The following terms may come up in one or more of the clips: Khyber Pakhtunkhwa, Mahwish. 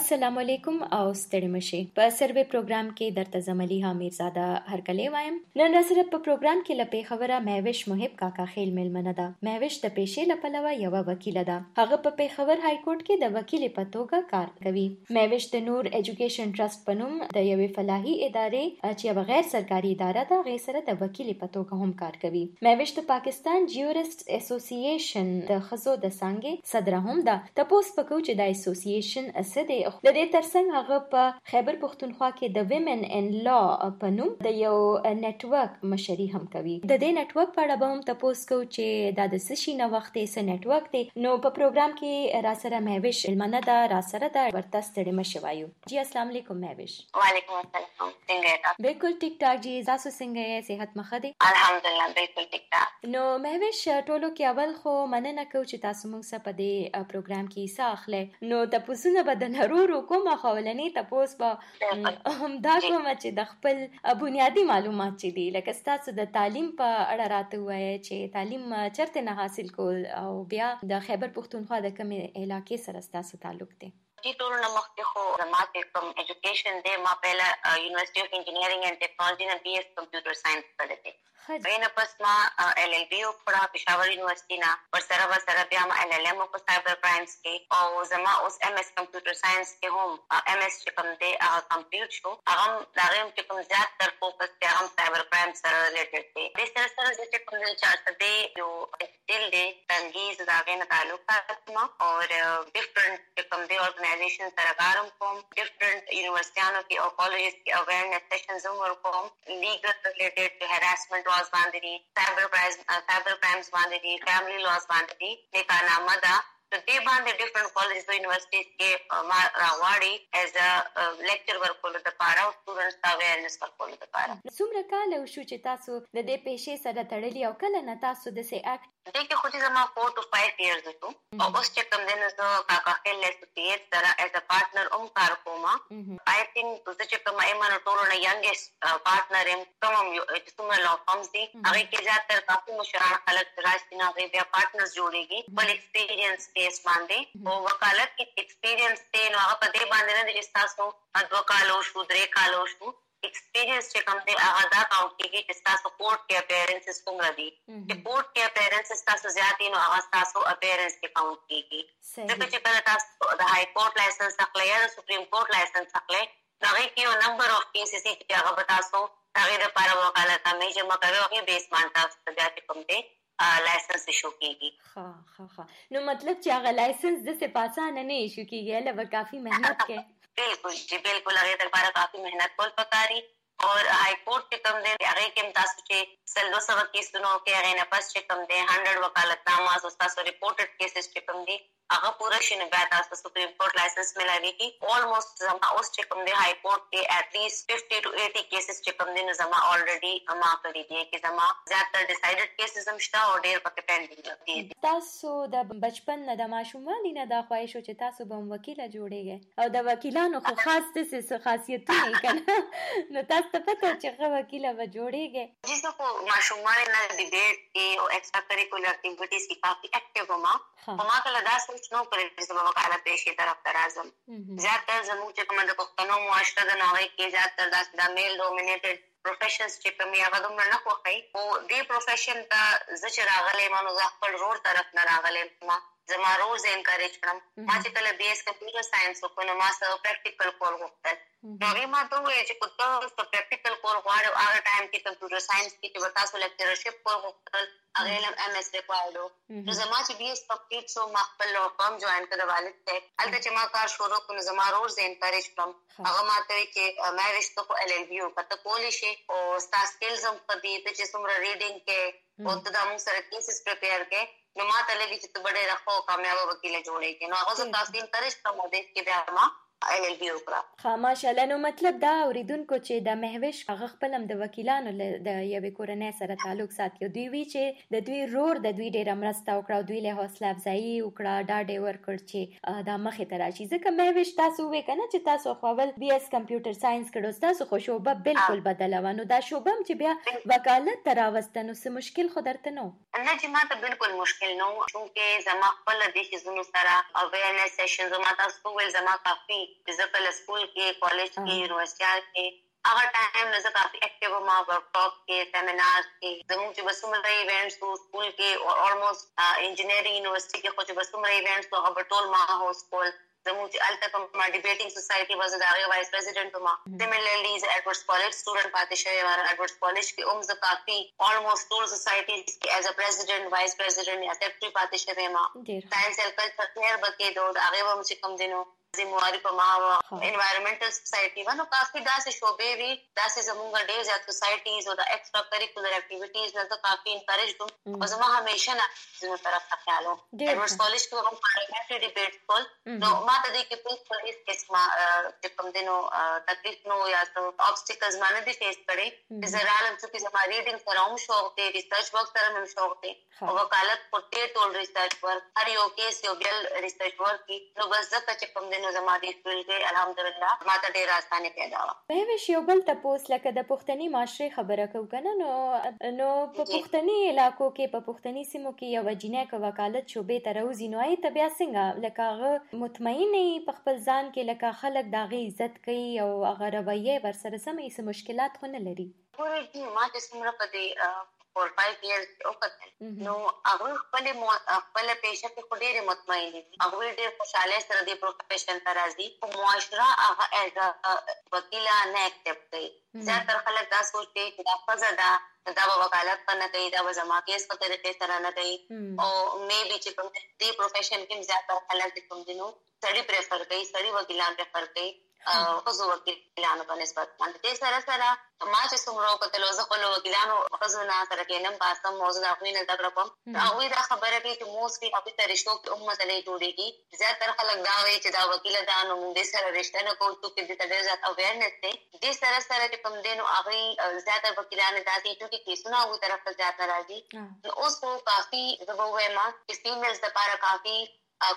السلام علیکم او ستړي مشي په سروې پروګرام کې درته زملي ها میرزاده هر کله وایم. نن سره په پروګرام کې لپاره خبره مهوش محب کاکا خیل ملمنه ده. مهوش د پېښې لپاره یو وکیل ده. هغه په پېښور های کورټ کې د وکیل په توګه کار کوي. مهوش د نور ایجوکیشن ټرست په نوم د یوې فلاحي ادارې چې بغیر سرکاري اداره ده غیر سره د وکیل په توګه هم کار کوي. مهوش د پاکستان جیورسټ اسوسییشن د خزو د څنګه صدر هم ده. تاسو په کوم چې د اسوسییشن اسد د دې ترڅنګ هغه په خیبر پختونخوا کې د ویمن ان لا په نوم د یو نېټ ورک مشري هم کوي. د دې نېټ ورک په اړه به هم تاسو کو چې دا د سشي نه وختې سره نېټ ورک دی. نو په پروګرام کې را سره مهوش علمانه دا را سره دا ورته ستړي مشوایو. جی السلام علیکم مهوش. وعلیکم السلام. څنګه یې؟ بالکل ټیک ټاک. جی تاسو څنګه یې؟ صحت مخه دی؟ الحمدلله بالکل ټیک ټاک. نو مهوش ټولو کې اول خو مننه کو چې تاسو موږ سره په دې پروګرام کې حصہ اخلې. نو تاسو نه بدن ورو کومه خولنی تپوس با همدا کوم چې د خپل بنیادی معلومات چې دی لکه ستاسو د تعلیم په اړه راته وایي چې تعلیم چرته نه حاصل کول او بیا د خیبر پختونخوا د کوم علاقې سره ستاسو تعلق دی؟ جی ټول نه مخکې خو زما چې کوم ایجوکیشن دی ما پہلا university of engineering and technology نه بی ایس کمپیوټر ساينس کړی دی. وینا پس ما ایل ایل بی او پڑھا پشاور یونیورسٹی نا پر سره و سره بیا ما ایل ایل ایم او سائبر کرائمز کې او زما اوس ایم ایس کمپیوټر ساينس کې هم ایم ایس چې کوم دی هغه کمپیوټر شو هغه دغه چې کوم زیات تر فوکس کې هم سائبر کرائم سره ریلیټډ دی. د سره سره چې کوم دی چې دی یو ټیل دی تنګیز دغه نه تعلق ساتم او ډیفرنٹ چې کوم دی او سرکاروں کو ڈفرینٹ یونیورسٹیوں کی اور کالجز کی اویئرنیس سیشنز کو لیگل ریلیٹڈ ہراسمنٹ لاز باندھی سائبر کرائمز باندھی فیملی لاز باندھی لیکن آمدہ تو دے باندھے ڈفرینٹ کالجز یونیورسٹیز کے راواڑی ایز ا لیکچر ورک کول د پاره او سټوډنټس ته اویرنس ورک کول د پاره. څومره کال شو چې تاسو د دې پیښې سره تړلی او کله نه تاسو د سې اکټ دیکھے خود زما 4 to 5 years تو اور اس چیک کم دین زو کاکا خیل اسوسییٹ سره ایز ا پارٹنر ام کار کوما. آئی تھنک د چیک کم ایمن ټولو نه ینګیسٹ پارٹنر ام کوم یو چې څومره لا کومز دي هغه کې زیاتره کافی مشران خلک راځي نه بیا پارٹنرز جوړيږي بل ایکسپیرینس کیس باندې او وکالت کی ایکسپیرینس ته نو هغه په دې باندې نه چې تاسو ادوکالو شو درې کالو شو ایکسپیرینس چې کوم دی هغه دا کاونټ کیږي چې تاسو کورټ کې اپیرنسز څنګه دي چې کورټ کې اپیرنسز تاسو زیاتې نو هغه تاسو اپیرنس کې کاونټ کیږي ځکه چې کله تاسو د های کورټ لایسنس اخلئ یا سپریم کورټ لایسنس اخلئ هغه کې یو نمبر اف کیسز دي چې هغه تاسو هغه د پاره وکالت هم جمع کوي او بیس مان تاسو زیاتې کوم دی لائسنس ایشو کیږي. ها ها ها. نو مطلب چې هغه لائسنس د څه پاسه نه ایشو کیږي لکه کافی محنت کې. بالکل جی بالکل هغه د لپاره کافی محنت کول پکاري او های کورټ کې کم دی هغه کې امتیاز چې سلو سو کیس نو کې هغه نه پس چې کم دی 100 وکالت نامه او تاسو ریپورټډ کیسز چې کم دی هغه پوره شنه بیا تاسو سپریم کورټ لائسنس ملایوي کی اولموست زما اوس چې کم دی های کورټ کې ایت لیسٹ 50 to 80 کیسز چې کم دی نو زما الریډي اما کړی دی چې زما زیاتره ډیسایډډ کیسز هم شته او ډیر پکې پینډینګ دي. تاسو د بچپن نه د ماشوموالي نه د خواهش چې تاسو به وکیل جوړیږئ او د وکیلانو خو خاص څه خاصیتونه کنه نو تاسو تپته چې وکیل به جوړیږي. جس کو ماشومان نه ډیبیټ کې او ایکسټرا کریکولر ایکټیویټیز کې کافی اکټیو ما ما کله دا سوچ نو کړی چې زما وکاله پیشې طرف ته راځم. زیاتره زموږ چې کومه د پښتنو معاشره د نوې کې زیاتره دا میل ډومینیټډ پروفیشنز چې کوم یې هغه دومره نه خوښي او دې پروفیشن ته زه چې راغلی ما نو زه خپل رور طرف نه راغلی ما زما روز انکریج کړم ما چې کله بی ایس کمپیوټر ساينس وکړو نو ما سره پریکټیکل کول غوښتل نوی ما ته وایي چې کوته پریکټیکل کول غواړم هغه ټایم کې کمپیوټر ساينس کې چې تاسو لیکچرشپ کول غوښتل هغه لم ام ایس ریکوایرډو نو زما چې بی ایس کمپلیټ سو ما خپل لو فارم جوائن کړ والد ته البته چې ما کار شروع کړم زما روز انکریج کړم هغه ما ته وایي چې ما رښتو کو ال ال بی او پته کولی شي او ستا سکلز هم په دې چې څومره ریډینګ کې او ته د موږ سره کیسز پریپیر کې نو ما ته لګي چې ته ډېر ښه او کامیاب وکیل جوړېږې نو هغه زما تاسو انکریج کړم او دې کې بیا ما ها ماشاءالله. نو مطلب دا اوریدونکو چې د مهوش هغه خپل هم د وکیلانو د یوې کورنۍ سره تعلق ساتي، دوی وی چې د دوی رور د دوی ډېره مرسته وکړه او دوی له حوصله افزایي وکړه، ډاډ ورکړ چې دا مخې ته راشي. ځکه مهوش تاسو وې کنه چې تاسو خو ول بی ایس کمپیوټر ساينس کړو، تاسو خو شوبه بالکل بدله ونه، دا شوبه هم چې بیا وکالت تراوستنو سم مشکل خو درته نو؟ نه چې ماته بالکل مشکل نو، چې زما خپل د دې زونو سره اویرنس سیشن زما تاسو ول زما کافي فزیکل اسکول کے کالج کے یونیورسٹیاں کے اگر ٹائم نظر کافی ایکٹیو ما ورک ٹاپ کے سیمینار کے زمو چ بسمر ایونٹس تو اسکول کے اور آلموسٹ انجینئرنگ یونیورسٹی کے کچھ بسمر ایونٹس تو ہب ٹول ما ہو اسکول زمو چ ال تک ما ڈیبیٹنگ سوسائٹی واز داغ وائس پریزیڈنٹ ما similarly Edwardes college student partition ہمارا ایڈورڈس کالج کے عمز کافی آلموسٹ ٹول سوسائٹیز کے as a president vice president یا سیکٹری پارٹیشن ما سائنس اینڈ کلچر کیئر بکے دو اگے وہ مجھ کم دنوں ذمہ انوائرمنٹل سوسائٹی ونو کافی داس شعبے بھی داس زمونگا ڈیز یا سوسائٹیز اور ایکسٹرا کریکولر ایکٹیویٹیز نہ تو کافی انکریج دوں اور زما ہمیشہ نہ زما طرف خیال ہو ایڈورس کالج کو ہم پارلیمنٹری ڈیبیٹ کول تو ما تدی کے پوچھ اس قسم کم دنوں تکلیف نو یا تو آبسٹیکلز مانے بھی فیس کرے زرا لم چونکہ زما ریڈنگ سراؤں شوق تھے، ریسرچ ورک سر میں شوق تھے اور وکالت پٹے ٹول ریسرچ ورک ہر یو کیس یو گل ریسرچ ورک کی نو بس زکہ چکم پختنی معاشرے خبره کو کنه نو په پختنی علاقو کې په پختنی سیمو کې یو جنې کو وکالت شوبې تروزی نوې طبيعت څنګه لکه مطمئن نه په خپل ځان کې لکه خلک دغه عزت کوي او هغه رویه ورسره سمې سم مشکلات خو نه لري. ما چې څومره په دې 4-5 years وکړل نو هغه خپل پیشه کې خو ډېرې مطمئن دي، هغوی ډېر خوشحاله سره دې پروفیشن ته راځي، خو معاشره هغه ایز ا وکیله نه ایکسپټ کوي. زیاتره خلک دا سوچي چې دا ښځه ده دا به وکالت پر نه کوي، دا به زما کیس په طریقې سره نه کوي او مې بي چې کوم دې پروفیشن کې زیاتره خلک کوم دي نو سړي پریفر کوي، سړي وکیلان پریفر کوي خزو وکیلانو په نسبت باندې. سره سره ما چې څومره کتلو زه خپلو وکیلانو خزو نه سره کینم باسم موضوع د اپنی نظر رقم هغوی دا خبره کوي چې موسټلی ابي ته رشتو کې امت علی جوړېږي. زیاتره خلک دا وایي چې دا وکیله دا نو موږ دې سره رشته نه کوو څوک دې ته ډېر زیات اویرنس دی. دې سره سره چې کوم دی نو هغوی زیاتره وکیلان دا دي چې کیسونه هغوی طرف ته زیاته راځي. اوس خو کافي زه به ووایم چې فیمیلز دپاره کافي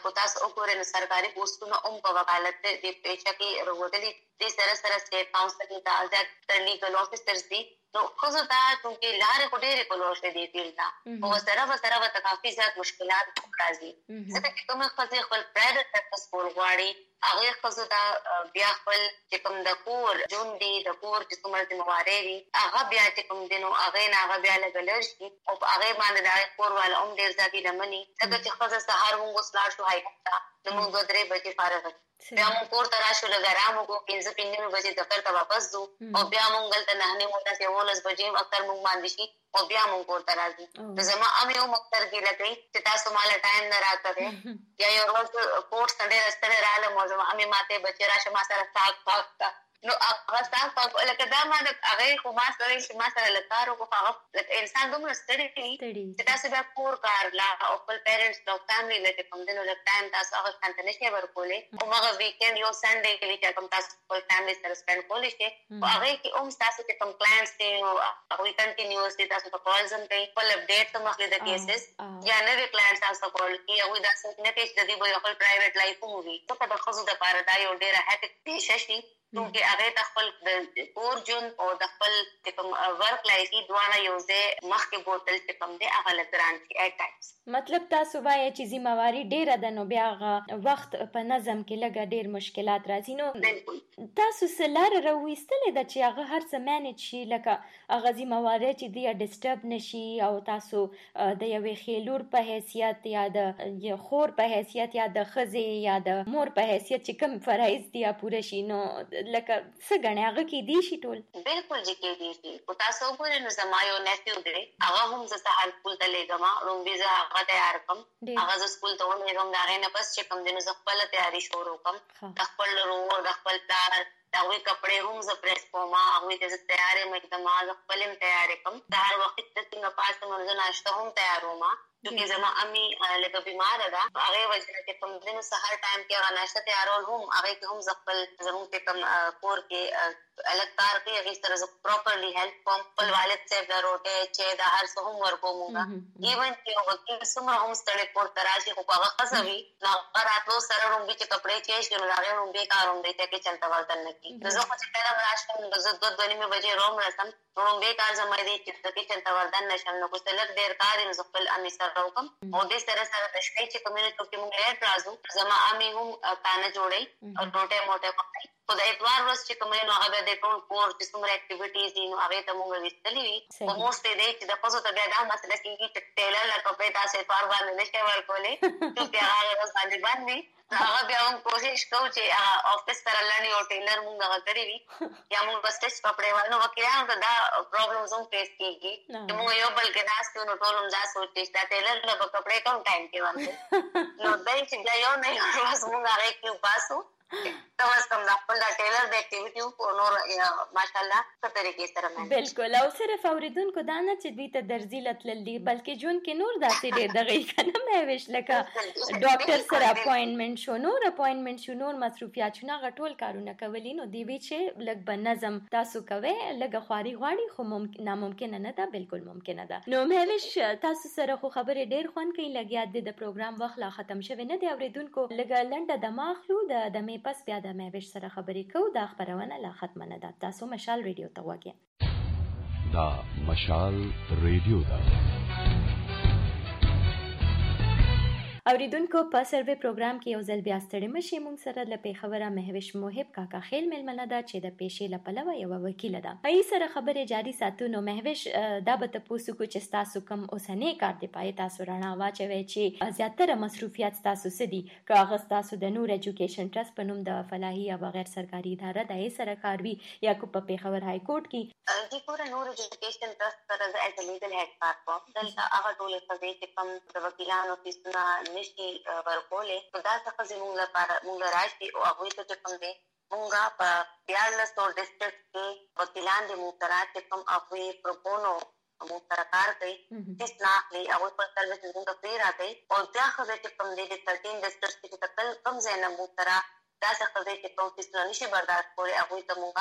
کو تاسو وګورئ سرکاري پوسټونو په وکالت د پیشه کې روغتلي د سره سره سټیټ کونسل د آزاد ترني ګل افسرز دي نو خو دا ټونکي لارې کو ډېرې په لور شې دي فیلدا او سره وته کافي زیات مشکلات راځي. ځکه چې کومه خزه خپل پرایویټ پرپس پور غواړي هغه خزه دا بیا خپل چې کوم د کور جون دي د کور چې کومه ذمہواري وي هغه بیا چې کوم دینو هغه نه هغه بیا لګلر شي او هغه باندې دا کور وال هم ډېر ځکه لمني ځکه چې خزه سهار وونګو سلاټ شو هایتا نو موږ درې بجې فارغ بیا موږ کور ته راشو لږ ارام وکړو 15 بجې دفتر ته واپس ځو او بیا موږ دلته نهنې موته 12 بجې اکثر موږ باندې شي او بیا موږ کور ته راځو. نو زما هم یو مختر دی لکه چې تاسو مالا ټایم نه راکوي یا یو ورځ کور څنډه رسته رااله مو زما هم ماته بچی راشه ما سره ساک پاک نو هغه ساک پاک لکه دا ما هغه خو ما سره چې ما سره لکارو کو هغه انسان دومره ستړي چې تاسو بیا کور کار لا او خپل پیرنټس او فاملی لکه کوم دنو لکه ټایم تاسو هغه څنګه نشي ورکولې او هغه ویکند یو سنډه کې لکه کوم تاسو خپل فاملی سره سپند کولې چې هغه کې هم تاسو کې کوم کلاینټس دي او هغه کنټینیوسلی تاسو په کالز هم کوي خپل اپډیټ ته مخکې د کیسز یا نوې کلاینټس تاسو کول کی او دا څنګه نه کې د دې خپل پرایویټ لایف مو وي ته په خصوص د پاره دا یو ډیره هټیک شي کیونکه هغه د خپل کور جون او د خپل ورک لایف دوانه یو ځای مخکې بوتل چې کوم دی هغه لګران چې اټ ټایمز مطلب تاسو وایي چې ذمہواری ډیره ده نو بیا هغه وخت په نظم کې لګه ډیر مشکلات راځي. نو تاسو سلار رويستل د چې هغه هر څه مینج شي لکه هغه ذمہواری چې دی ډیسټرب نشي او تاسو د یوې خیلور په حیثیت یا د خور په حیثیت یا د خزي یا د مور په حیثیت چې کوم فرایز دی پوره شي نو لکه څنګه هغه کې دی شي ټول بالکل جی کې دی شي او تاسو ګورئ نو زمایو نفیو دی هغه هم زه ته هلکول ته لګم رومبي زه هغه تیار کوم هغه زه سکول ته ولېږم دا غینه بس چې کوم دینو زه خپل تیاری شروع کوم د خپل روغ د خپل پلار دا وی کپڑے هم زه پریس کوم هغه دې زه تیارې مې د ما خپل تیارې کوم دا هر وخت د څنګه پاسه مرزه ناشته هم تیاروم کیونکہ جما امی لکه بیمار ده هغه وجنه کې کوم دین سحر ټایم کې غناشته تیار ول هم هغه کوم زغبل زمون کې کوم کور کې الګ تار کې هغه تر ز پراپرلی هیلپ کوم خپل والد سے ضرورت چې د هر څه هم ورکو موږ ایون کې هغه کې سمره هم ستړي پور تراشي خو هغه قصوی لا راتو سره رومبي چې کپڑے چینج کړي لاره رومبي کاروم دې ته کې چلتا ولتن نکی زه خو چې پہلا راشتم عزت دو دنی مې بجې روم راتم رومبي کار زمای دې چې ته کې چلتا ولتن نشم نو کوڅه لګ ډیر کار ان خپل امی سره کوم او دې سره سره د شکای چې کمیونټو کې موږ لري ترازو زما امي هم پانه جوړي او ټوټه موټه کوي په دې اتوار ورځ چې کمیونو هغه د ټول کور چې څومره اکټیویټیز دي نو هغه ته موږ وستلې وي او موسته دې چې د پوزو ته دا مسله کې چې ټیلر لا کوي تاسو په اړه باندې نشته ورکولې چې بیا هغه باندې باندې هغه بیا هم کوشش کوو چې آفیس سره لانی او ټیلر موږ هغه کړی وي یا موږ بس ټیس پپړې وانه وکړو نو دا پرابلم زوم فیس کیږي چې موږ یو بل کې ناس ته نو ټول هم ځا سوچي چې ټیلر له کپړې کوم ټایم کې باندې نو دای چې بیا یو نه اوس موږ هغه کې پاسو بالکل. او صرف اوریدونکو دا نه چې دوی ته درزي لتلل دي بلکې ژوند کې نور داسې ډېر دغې که نه مهوش لکه ډاکټر سره اپوینټمنټ شو نور اپوینټمنټ شو نور مصروفیات شو نه هغه ټول کارونه کولي نو دوی چې لږ به نظم تاسو کوئ لږه خواري غواړي خو ناممکنه نه ده بالکل ممکنه ده. نو مهوش تاسو سره خو خبرې ډېر خوند کوي لګیا د پروګرام وخت لا ختم شوی نه دی اوریدونکو لږه لنډه دمه اخلو د دمې پس بیا د مهوش سره خبرې کوو. دا خبرونه لا ختمه نه ده تاسو مشال ریډیو ته وګورئ. دا مشال ریډیو ده اوریدونکو په سروې پروګرام کې یو ځل بیا ستړي مشي مونږ سره له پیښوره مهوش موهب کاکا خیل ملمنه ده چې د پیښې لپاره یو وکیل ده هي سره خبرې جاری ساتو. نو مهوش دا به تاسو کو چې تاسو کوم اوسنۍ کار دی پای تاسو رڼا واچوي چې زیاتره مصروفیت تاسو سدي کاغه تاسو د نور ایجوکیشن ټرست په نوم د فلاحي او غیر سرکاري اداره د سره کار وی یا کو په پیښور های کورټ کې د پور نور ایجوکیشن ټرست سره د لیګل هډ پارټ دلته هغه ټول څه چې کوم وکیلانو تاسو نشي ورکولې نو دا څخه زموږ لپاره موږ راشي او هغوی ته چې کوم دی موږ په 14 ډسټرکټ کې وکیلان د موږ سره چې کوم هغوی پروپونو موږ سره کار کوي تیس نه اخلي هغوی په سروس زموږ پرې راځي او دا ښځې چې کوم دی د 13 ډسټرکټ کې چې کم ځای نه موږ سره دا څه ښځې چې کوم تیس نه شي برداشت کولی هغوی ته موږ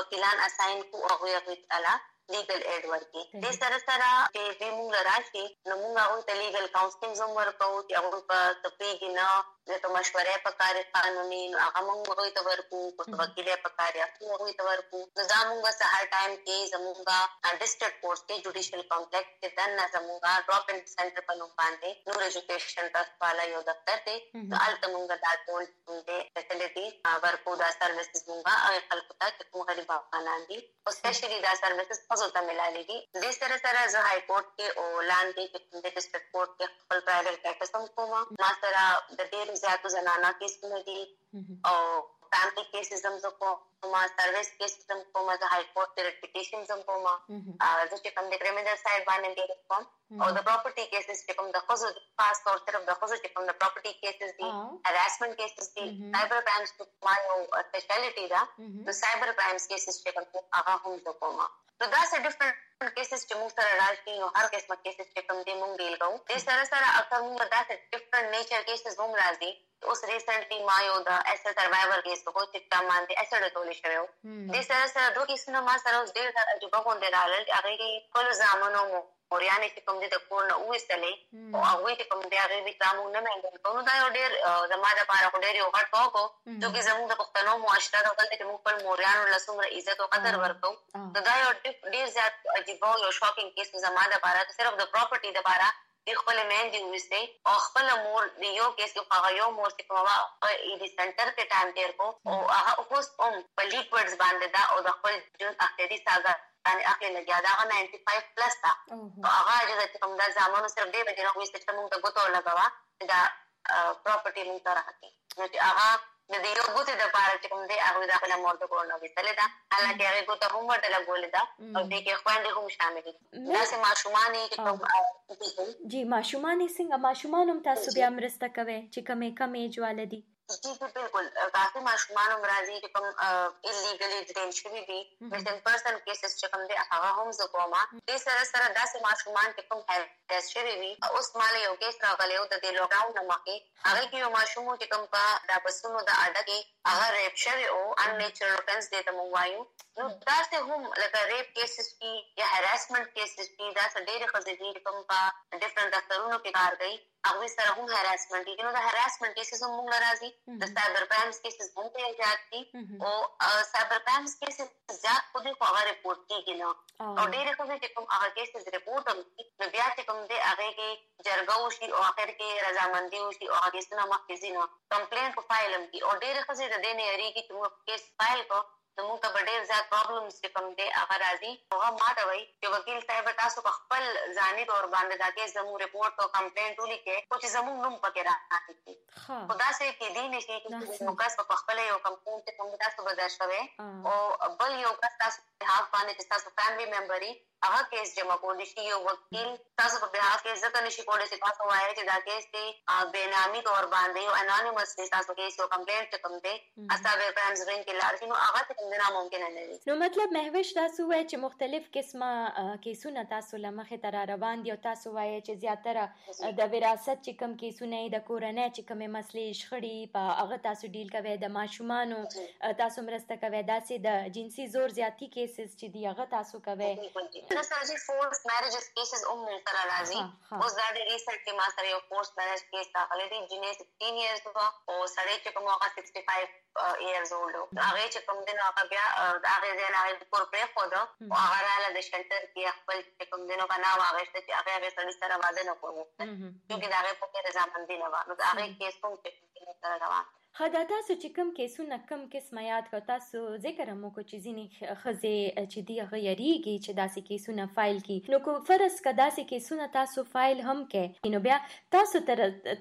وکیلان اساین کو او هغوی تعالی لیګل ایډ ورکي دې سره سره چې دوی موږ راشي نو موږ هغوی ته لیګل کاؤنسلنګ هم ورکوو چې هغوی په تپېږي نه ځکه مشورې په کار قانوني نو هغه موږ هغوی ته ورکوو په وکیلۍ په کار یې هغوی ته ورکوو نو دا موږ سهار ټایم کې زموږ ډسټرکټ کورس کې جوډیشل کمپلیکس کې دننه زموږ ډراپ ان سنټر په نوم باندې نور ایجوکیشن ټرست والا یو دفتر دی نو هلته موږ دا ټول فیسلټیز ورکوو دا سروسز موږ هغې خلکو ته چې کوم غریب افغانان دي اسپیشلي دا سروسز ښځو ته ملالی دي. دې سره سره زه های کورټ کې او لاندې چې کوم دی ډسټرکټ کورټ کې خپل پرایویټ پریکټس هم کوم ما سره د ډېر زیاتو زنانه کیسونه دي او فیملی کیسز هم زه کوم سروس کیسز هم کوم زه های کورټ کې ریپیټیشنز هم کوم زه چې کوم د کریمینل سایډ باندې ډېر کوم او د پراپرټي کیسز چې کوم د ښځو خاص طور طرف د ښځو چې کوم د پراپرټي کیسز دي هراسمنټ کیسز دي سایبر کرایمز ما یو سپیشالټي ده نو سایبر کرایمز کیسز چې کوم هغه هم زه کوم نو دا څه ډیفرنٹ کیسز چې موږ سره راځي نو هر قسمه کیسز چې کوم دی موږ ډیل کوو دې سره سره اکثر موږ دا څه ډیفرنٹ نیچر کیسز هم راځي اوس ریسنټلی ما یو دا ایسا سروایور کیس په کوټه کې باندې ایسا د ټولې شوی دې سره سره دوه کیسونه ما سره اوس ډیر تجربه غونډه راغله هغه کې خپل زامنو مو اوریانه چې کوم دې د کور نه وېستلې او هغه دې کوم دې هغه وکامو نه منګل نو دا یو ډیر زماده پاره کو ډیر یو هټ وکړو چې زموږ د پښتنو معاشره د خپل دې خپل موریانو لسمره عزت او قدر ورکو نو دا یو ډیر زیات عجیب او شاکینګ کیس زماده پاره صرف د پراپرټي د پاره د خپل مېندې وسته او خپل مور د یو کیس په هغه یو مور چې کومه ای دې سنټر کې ټایم تیر کو او هغه اوس هم په لیکورز باندې دا او د خپل جون اختیاري سازه باندې اخلي لګیا دا 95 پلس تا هغه چې کوم دا زمانو سره دې باندې نو وسته کوم د ګوتو لګوا دا پراپرټي مون تر راکې چې هغه د یو ګوتې د پاره چې کوم دې هغه د خپل مور د کور نو وسته دا حالکه هغه ګوتو هم ورته لګولې دا او دې کې خواندې هم شامل دي دا سه ماشومان یې چې کوم جی ماشومان څنګه ماشومان هم تاسو بیا مرسته کوي چې کمې کمې جوړل دي جی بالکل کافی معصومان امراضی رقم اللیگلی ڈیٹینشن بھی مثلا پرسن کیسز رقم دے ہوا ہوم زکوما دے سر سر 10 معصومان رقم ہے ٹیسٹ بھی اس مالے یو کیس راغلے او تے لوک ڈاؤن نما کے اگے کیو معصومو رقم کا دا بسونو دا اڑا کے اگر ریپ شے او ان نیچرل ٹینس دے تم وایو نو دا سے ہم لگا ریپ کیسز کی یا ہراسمنٹ کیسز کی دا سے ڈیری خزدی رقم کا ڈیفرنٹ دفتروں کے کار گئی اگوی سر ہم ہراسمنٹ کی نو دا ہراسمنٹ کیسز ہم ناراضی دا سائبر کرائمز کیسز ہم پہ ایجاد کی او سائبر کرائمز کیسز زیاد خود کو اگر رپورٹ کی گنا اور ڈیری خزدی رقم اگر کیسز رپورٹ ہم نو بیا تکم دے اگے کے جرگو شی او اخر کے رضامندی ہوشی او اگے سنا مخزینہ کمپلینٹ فائل ہم کی اور ڈیری خزدی دینے ہری کی تم کیس فائل کو زموږ ته به ډېر زیات پرابلمس چې کوم دی هغه راځي هغه ماته وایي چې وکیل صاحب تاسو په خپل ځاني طور باندې دا کې زموږ رپورټ او کمپلینټ ولیکئ خو چې زموږ نوم پکې راځي خو داسې کېدی نه شي چې نو کس په خپل یو کمپلینټ ته کوم تاسو بدل شوی او بل یو کس تاسو په حق باندې چې تاسو فیملی ممبر هغه کیس جمع کولی شي یو وکیل تاسو په بیا کیس ځکه نشي کولی چې تاسو وایي چې دا کیس دی بینامي طور باندې یو انونیمس دی تاسو کیس یو کمپلینټ کوم دی اسابه کرایمز رینګ کې لار شنو هغه ته کوم نه ممکن نه دی نو مطلب مهوش تاسو وایي چې مختلف قسمه کیسونه تاسو لمخه تر روان دي او تاسو وایي چې زیاتره د وراثت چې کم کیسونه د کورنۍ چې کم مسلې شخړې په هغه تاسو ډیل کوي د ماشومان تاسو مرسته کوي داسې د جنسي زور زیاتی کیسز چې دی هغه تاسو کوي نساجی فورس میرجز کیسز عموما ترا راضی اس زیادہ ریسنٹ کے ماسر یہ فورس میرج کیس داخل تھی جنہیں 16 ایئرز ہوا اور سڑے کے موقع 65 ایئرز اولڈ ہو آگے چکم دنوں کا بیا آگے دین آگے کورپرے خود اور آگے آلہ شلٹر کی اقبل چکم دنوں کا نام آگے سے کہ آگے آگے سڑی سر آوازیں نہ کرو کیونکہ آگے پوکے رضامندی نہ ہوا آگے کیس کو چکم ترا روا خدا تاسو چې کوم کیسونه کوم قسمه یاد کو تاسو ذکر هم کو چې ځینې خزې چې دی غیریږي چې داسې کیسونه فایل کی نو کو فرض کدا سې کیسونه تاسو فایل هم کې نو بیا تاسو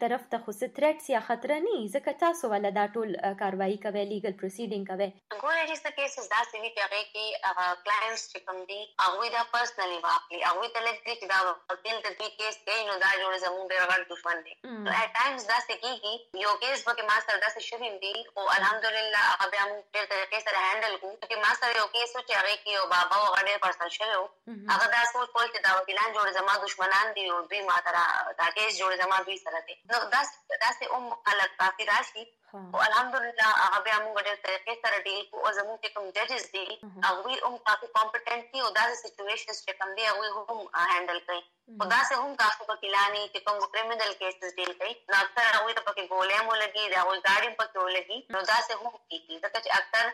طرف ته خو سترټس یا خطر نه ځکه تاسو ولا دا ټول کاروایی کوي لیګل پروسیډینګ کوي ګورې چې څه کیسز داسې وی پیږي چې کلاینټس چې کوم دی هغه دا پرسنلی واقعي هغه تلګي چې دا وکیل د دې کیس کې نو دا جوړ زموږ ډېر غلط دشمن دی نو ا ټایمز داسې کیږي یو کیس په کې ما سره شریم دی او الحمدللہ هغه هم ډېر طریقې سره هندل کوم چې ما سره یو کیس چې هغه کې یو بابا او هغه ډېر پرسنل شوی هغه دا سوچ کوي چې دا وکیلان جوړ زما دشمنان دي او دوی ما ترا دا کیس جوړ زما دوی سره دي نو داسې الګ کافی راشي او الحمدللہ هغه هم ډېر طریقې سره ډیل کو او زموږ چې کوم ججز دي هغه کافی کمپټنټ دي او دا سچویشنز چې کوم دي هغه هم هندل کوي خدا سے ہم کافی پکیلانی کہ تم کرمنل کیسز ڈیل کئی نہ اکثر ہوئی تو پکے گولے مو لگی راہل گاڑی پکے ہو لگی خدا سے ہم کی تک اکثر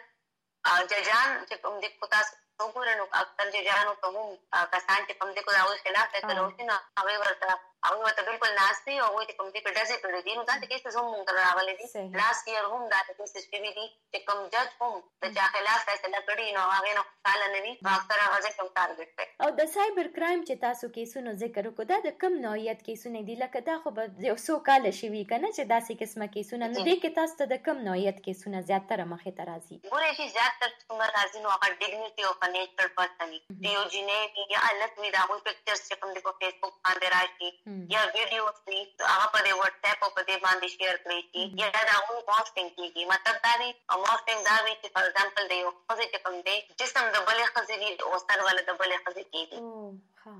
ججان کہ تم دیکھ خدا سے تو پورے نو اکثر ججانوں تو ہم کسان کہ تم دیکھ راہل خلاف ہے کرو سے نہ اوے ورتا اوے تو بالکل ناستی ہوئی کہ تم دیکھ ڈزے پڑے دین ہوتا کہ کیسز ہم راہل دی لاسٹ ایئر ہم دا کیسز پی دی کہ کم جج ہم بچا خلاف فیصلہ کڑی نو اوے نو سال نوی اکثر ہزے کم ٹارگٹ پہ او د سایبر کرائم چې تاسو کیسونو ذکر وکړو دا د کم نوعیت کیسونه دي لکه دا خو به 100 کال شي وی کنه چې داسې قسمه کیسونه نه دي کې تاسو ته د کم نوعیت کیسونه زیاتره مخه ته راځي ګورې چې زیاتره څنګه راځي نو هغه ډیګنیټي او فنیچر پرسنل دیو جنې یا الګ وی دا وو پکچرز چې کوم د فیسبوک باندې راځي یا ویډیوز دي هغه په واتس اپ او په دې باندې شیر کړئ یا دا وو پوسټینګ کیږي مطلب دا دی او پوسټینګ دا وی چې فار ایگزامپل دیو خو چې کوم دی جسم د بلې خزې او ستر ول د بلې خزې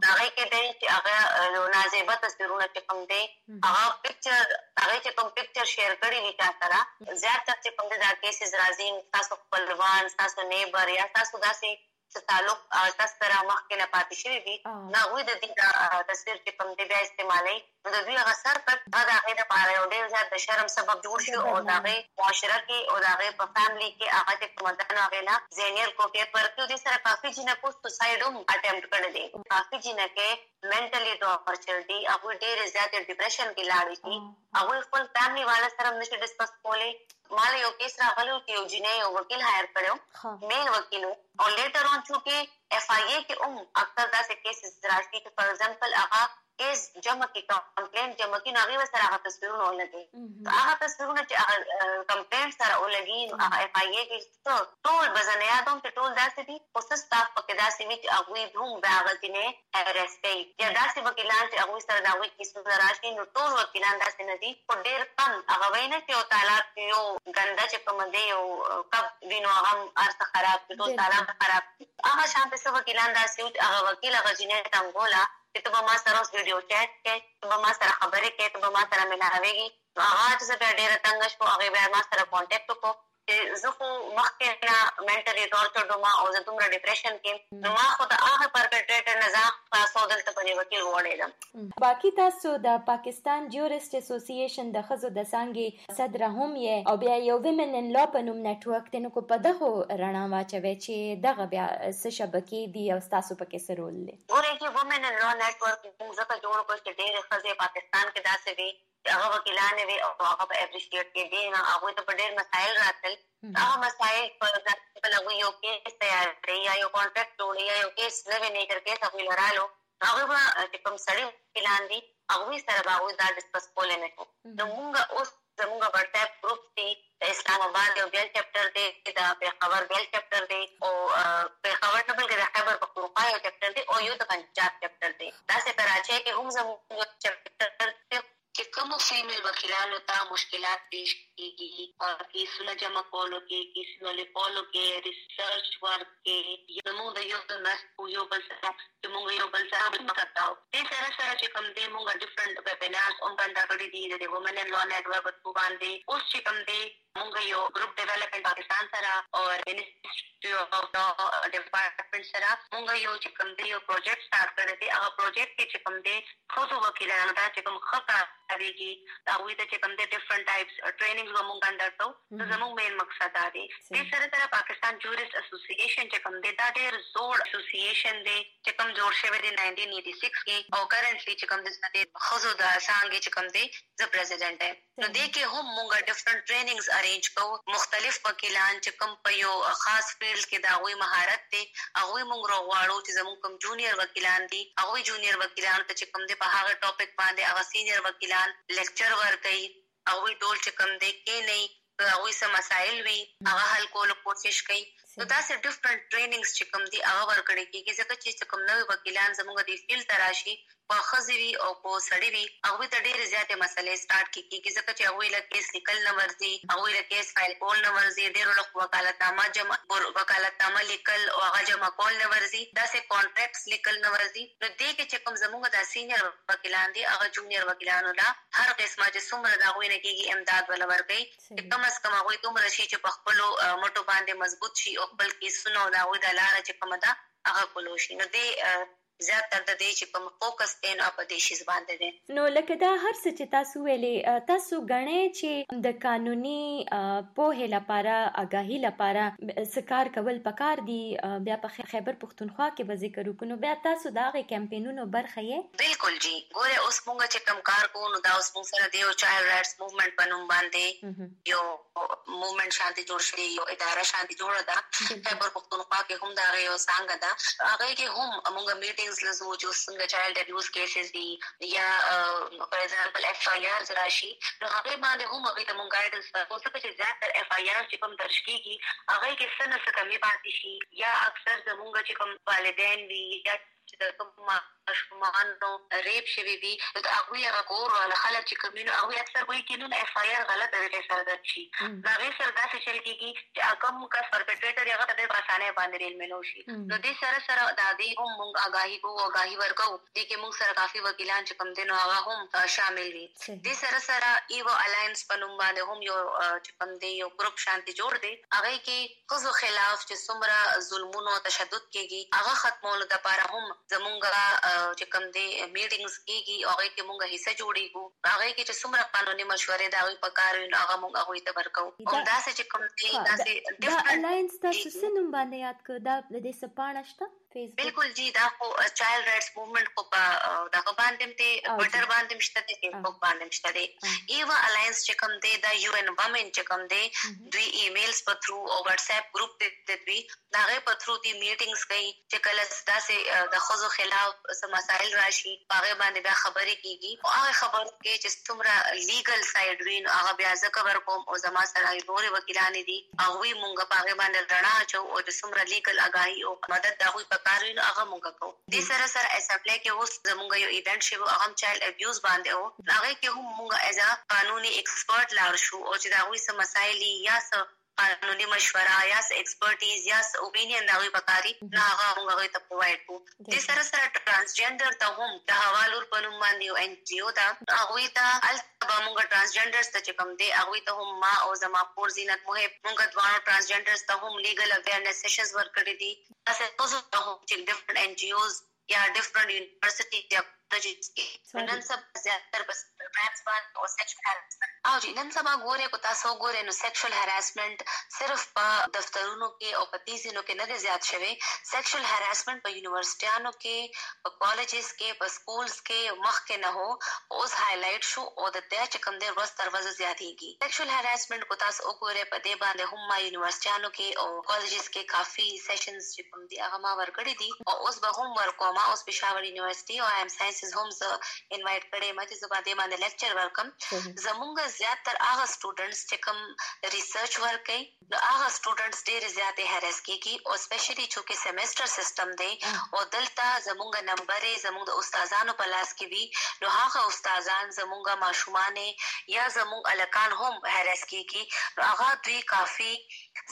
هغه کې دی چې هغه یو نازیبه تصویرونه چې کوم دی هغه پکچر هغه چې کوم پکچر شیر کړی وي تا سره زیات چې کوم دی دا کیسز راځي تاسو خپلوان تاسو نیبر یا تاسو داسې تعلق تاسو سره مخ کې نه پاتې شوی وي نو هغوی د دې تصویر چې کوم دی بیا استعمالوي نو د دوی هغه سر پر د هغې دپاره یو ډېر زیات د شرم سبب جوړ شي او د هغې معاشره کې او د هغې په فیملي کې هغه چې کوم دنو هغې نه ذهنیت کوفیت ورکړي او دې سره کافي جنکو سوسایډ هم اټمپټ کړی دی کافي جنکې مینټلي ټارچر دي هغوی ډېرې زیاتې ډپریشن کې لاړې دي هغوی خپل فیملي والا سره هم نشي ډسکس کولی مالا یو کیس راغلی و چې یو جنۍ یو وکیل هایر کړی مین وکیل و او لیټر آن چونکې ایف آئی اے کې هم اکثر داسې کیسز راشي چې فار ایگزامپل هغه باقی تاسو د پاکستان جورسټ اسوسییشن د خزو د څنګه صدر هم یې او بیا یو ویمن ان لا په نوم نتورک تنه کو په دغه رڼا واچوي چې دغه بیا شبکې دی او تاسو پکې سرول دي ګورې چې ویمن ان لا نتورک موږ ته جوړ کړ چې ډېر خزې پاکستان کې داسې وي هغه وکیلانه وي او هغه په اپریشیټ کې دي نه هغه ته په ډېر مسائل راتل هغه مسائل پر ځکه لوي یو کې تیار دی یا یو کانټراکټ جوړي یا یو کیس نوی نه تر کې تاسو لرالو هغه چې کوم سړی پلان دي هغه سره باور دا ډسکس کولای نه نو موږ اوس زموږه ورټاپ ګروپ دی اسلام آباد یو بیل چپټر دی دا پیښور بیل چپټر دی او پیښور نه بلکې د خیبر پختونخوا یو چپټر دی او یو د پنجاب چپټر دی دا چې کراچي کې هم زموږه چپټر دی چې کوم فیمیل وکیلانو ته مشکلات پیش کیږي او کیسونه جمع کولو کې کیسونه لیکلو کې ریسرچ ورک کې زموږه یو د نسو یو بل پاکستان جورسٹ ایسوسییشن چکم دے دا ډیر زور ایسوسییشن دے چکم جوړ شوی دی 1986 کې او کرنٹلی چکم دے خزو دا سانګي چکم دے ز پریزیڈنٹ ہے نو دې کې هم مونږه ډیفرنٹ ټریننګز ارینج کوو مختلف وکیلان چکم په یو خاص فیلډ کې دا غوي مهارت دي هغه مونږ راغواړو چې زموږ کم جونیئر وکیلان دي هغه جونیئر وکیلان ته چکم دے په هغه ټاپک باندې هغه سینیئر وکیلان لیکچر ورکړي هغه ټول چکم دے کې نه هغه سم مسائل وی هغه حل کولو کوشش کوي نو دا سه ډیفرنٹ ټریننګز چې کوم دی هغه ورکړي کیږي ځکه چې کوم نوې وکیلان زموږ د فیل تراشي په خزوي او په سړی وي هغه ته ډېر زیاتې مسلې سٹارټ کیږي ځکه چې هغه له کیس نکل نه ورځي هغه له کیس فایل کول نه ورځي ډېر له وکالتنامه جمع وکالتنامه لیکل او هغه جمع کول نه ورځي دا سه کانټراکټس لیکل نه ورځي نو دې کې چې کوم زموږ د سینیئر وکیلان دي هغه جونیئر وکیلانو لا هر قسمه چې څومره دا غوي نه کیږي امداد ولا ورکړي کم از کم هغه دومره شي چې په خپل موټو باندې مضبوط شي بلکې سنو دا ودا لاره چې کومه دا هغه کولوشي نو دې زیاتره د دې چې کوم فوکس ان اپ د شیز باندې ده نو لکه دا هر څه چې تاسو ویلې تاسو غنې چې د قانوني پوهه لپاره آگاهی لپاره سکار کول پکار دي بیا په خیبر پختونخوا کې به ذکر وکړو بیا تاسو دا غي کمپینونو برخه یې بالکل جی ګوره اوس مونږ چې کوم کار کوو نو دا اوس مونږ سره دی او چایلډ رائټس موومېنټ په نوم باندې یو موومېنټ شانتي جوړ شوی یو اداره شانتي جوړه ده خیبر پختونخوا کې هم دا غي او څنګه ده هغه کې هم مونږ میټینګ لزو جو څنګه چایلډ ابیوز کیسز دي یا for example F I R راشي نو هغه باندې هم هغه ته مونږ ګایډنس ورکوو چې زیاتره ایف آی آر چې کوم درج کیږي هغه کې څه نه څه کمی پاتې شي یا اکثر زمونږ چې کوم والدین وي یا چې کوم ماشومان نو ریپ شوي وي نو د هغوی هغه کور والا خلک چې کوم وي نو هغوی اکثر وایي کې نو ایف آی آر غلط طریقې سره درج شي نو هغې سره داسې چل کېږي چې کوم کس پرپیټریټر یې هغه ته ډېر په اسانۍ باندې ریل میلو شي نو دې سره سره دا دی هم مونږ آګاهي کوو آګاهي ورکوو دې کې مونږ سره کافي وکیلان چې کوم دی نو هغه هم شامل وي دې سره سره ایوه الاینس په نوم باندې هم یو چې کوم دی یو ګروپ شانتي جوړ دی هغې کې ښځو خلاف چې څومره ظلمونو تشدد کېږي هغه ختمولو دپاره هم زمونږ چې کوم دی میټینګز کېږي هغې کې مونږ حصه جوړېږو هغې کې چې څومره قانوني مشورې د هغوی په کار وي نو هغه مونږ هغوی ته ورکوو همداسې چې کوم دی داسې الاینس تاسو څه نوم باندې یاد کړو دا د دې څه پاڼه شته بالکل جی دا خو چایلډ رائټس موومېنټ خو په دغه باندې ته بټر باندې مشته دی فیسبوک باندې مشته دی ایوا الاینس چې کوم دی دا یو ان وومن چې کوم دی دوی ایمیلز په تھرو او واتس اپ ګروپ دې دوی دغه په تھرو دی میټینګز کوي چې کله ستاسو د خزو خلاف مسائل راشی باغ باندې بیا خبرې کیږي او هغه خبرو کې چې څومره لیګل سایډ وین هغه بیا ځکور کوم او زما سره نور وکیلان دي هغه مونږ باغ باندې رڼا چو او څومره لیګل اگاهی او مدد دا هغه پکاره نو هغه مونږ کوو. دې سره سره اسمبلی کې اوس زمونږ یو ایونت شی وو هغه چایلډ ابیوز باندې او هغه کې هم مونږ ایز ا قانوني ایکسپرټ لار شو او چې دا هغه سم مسائل یا قانونی مشورہ یا ایکسپرٹیز یا اوپینین داوی پکاری ناغه موږ ته پرووایډ کو. د سره سره ټرانسجنډر ته هم د حوالو په نوم باندې یو NGO دا هغه ته البته موږ ټرانسجنډرز ته چې کوم دی هغه ته هم ما او زما پور زینت موږ دوه ټرانسجنډرز ته هم لیګل اویرنس سیشنز ورکړې دي. تاسو ته هم چې ډیفرنٹ NGOs یا ډیفرنٹ یونیورسټیز یا نن سبا زیاتره بس هراسمنټ او سیکشوال هراسمنټ او نن سبا ګوره کو تاسو ګوره نو سیکشوال هراسمنټ صرف په دفترونو کې او په تیزینو کې نه زیات شوی. سیکشوال هراسمنټ په یونیورسيټانو کې په کالجز کې په سکولز کې مخ کې نه هو اوس هایلایټ شو او د دې چې کوم د ورځ تر ورځ زیاتېږي. سیکشوال هراسمنټ کو تاسو ګوره په دې باندې هم یونیورسيټانو کې او کالجز کې کافي سیشنز چې کوم دي هغه ما ورکړې دي او اوس به هم ورکوم. اوس پېښور یونیورسيټي او ایم ساينس انوائٹ کړي مې چې زباده باندې لیکچر ورکم. زمونږ زیاتره هغه سټوډنټس چې کوم ریسرچ ورک کوي نو هغه سټوډنټس ډېر زیات هرس کیږي او سپیشلی چې سیمستر سیستم دی او دلته زمونږ نمبر زمونږ د استادانو په لاس کې وي نو هغه استادان زمونږ ماشومان یا زمونږ الکان هم هرس کیږي نو هغه دوی کافي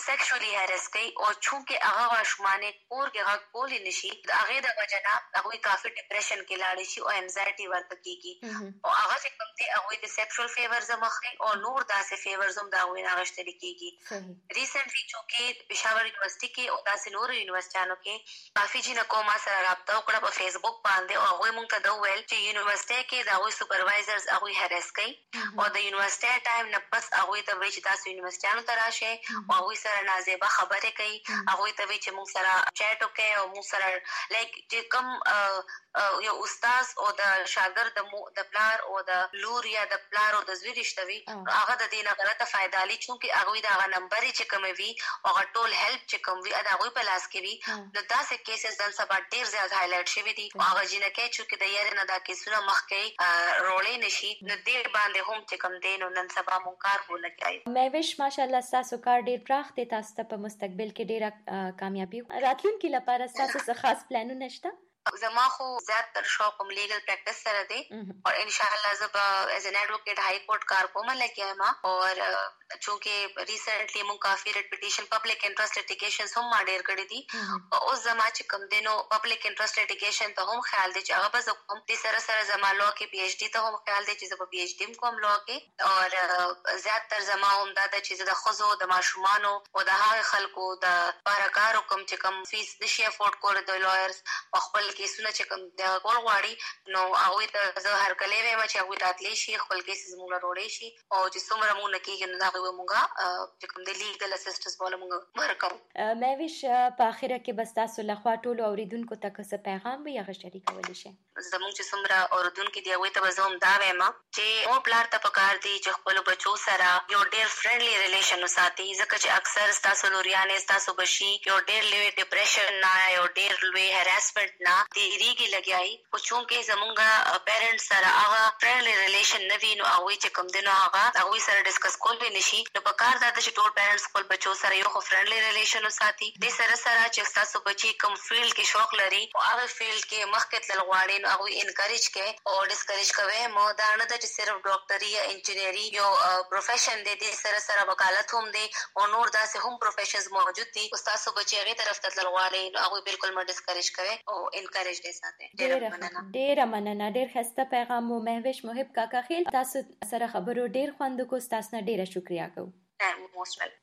سیکشولی هرس کوي او چونکه هغه ماشومان کور کې هغه کولی نشي هغه د وجنا هغه کافي ډیپریشن کې لاړ شي او انزایټي ورته کیږي او هغه چې کوم دی هغه د سیکشوال فیورز مخې او نور داسې فیورز هم دا وینه غشتل کیږي. ریسنټلی چې پېښور یونیورسيټي کې او داسې نور یونیورسيټانو کې کافي جن کوما سره رابطه وکړه په فیسبوک باندې او هغه مونږ ته دا ویل چې یونیورسيټي کې دا وي سپروایزرز هغه هرس کوي او د یونیورسيټي ټایم نه پس هغه ته وی چې تاسو یونیورسيټانو ته راشه او هغه سره نازیبه خبرې کوي هغه ته وی چې مونږ سره چیټ وکړي او مونږ سره لایک چې کوم یو استاد او د شاګرد د پلار او د لور یا د پلار او د زوی رشته وي هغه د دینه غلطه فائدہ لې چونکه هغه د هغه نمبر چې کوم وي او ټول هیلپ چې کوم وي ادا غوي په لاس کې وي د 10 کیسز دل سبا ډیر زیات هایلایټ شوی دي هغه جنہ کې چې د یاري نه دا کیسونه مخ کې رولې نشي نو دې باندې هم چې کوم دین نن سبا مون کار ولا کوي. مهوش ماشاالله تاسو کار ډیر پراخ دي تاسو ته په مستقبل کې ډیره کامیابی راتلونکي لپاره تاسو خاص پلانونه شته؟ زما خو زیات تر شوق هم لیګل پریکټس سره دی او ان شاء الله زب as an advocate high court کار کو میں لے کے آئے ماں اور چونکہ ریسنٹلی مونږ کافی writ petition public interest litigation هم ما ډیر کړی دي او زما چې کم دینو پبلک انٹرسٹ لٹیگیشن ته هم خیال دی چې هغه بس کوم دې سره سره زما لو کې PhD ته هم خیال دی چې زب PhD کوم لو کې اور زیات تر زما هم دا چې د خزو د ماشومان او د هغه خلکو د بارکار کوم چې کم فیس نشي افورد کول د لایرز خپل کیسونه چې کوم د کول غواړي نو هغه ته زه هر کله وایم چې هغه راتلی شي خپل کیسه زموږه روړې شي او چې څومره مونږ کېږي نو هغه مونږه چې کوم د لیګل اسسټنس بوله مونږ ورکوم. مې ویش په اخره کې بس تاسو لخوا ټول اوریدونکو ته څه پیغام به هغه شریکول شي؟ زموږ چې څومره اوریدونکو دی هغه ته به زوم دا وایم چې او پلار ته پکار دی چې خپل بچو سره یو ډیر فرندلی ریلیشن وساتي ځکه چې اکثر تاسو لوریانې تاسو بشي یو ډیر لوی ډیپریشن نه یو ډیر لوی هراسمنټ نا دیری کی لګیای او چونکه زمونږه پیرنټس سره هغه فرندلی ریلیشن نه وینو او چې کوم دینو هغه سره ډسکس کول به نشي نو په کار دا چې ټول پیرنټس خپل بچو سره یو فرندلی ریلیشن وساتي. دې سره سره چې تاسو بچي کوم فیلډ کې شوق لري او هغه فیلډ کې مخکې تل غواړي نو هغه انکریج کې او ډسکریج کوي مو دا نه چې صرف ډاکټري یا انجینری یو پروفیشن دی دې سره سره وکالت هم دی او نور داسې هم پروفیشنز موجود دي تاسو بچي هغه طرف ته تل غواړي نو هغه بالکل ما ډسکریج کوي او انکریج دې ساتي. ډیره مننه ډیر خسته پیغام مو مهوش محب کاکا خیل تاسو سره خبرو ډیر خوند کو تاسو نه ډیره شکریا کوم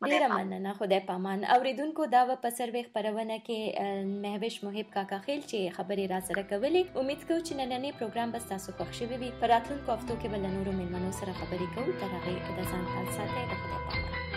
ډیره مننه خدای پامان. اوریدونکو دا و په سروې خبرونه کې مهوش محب کاکا خیل چې خبرې را سره کولې. امید کوم چې نننې پروګرام به تاسو خوښ شوی وي. پراتلونکو هفتو کې بل نورو مېلمنو سره خبرې کوو. تر هغه چې د ځان خاص ساتي خدای پامان.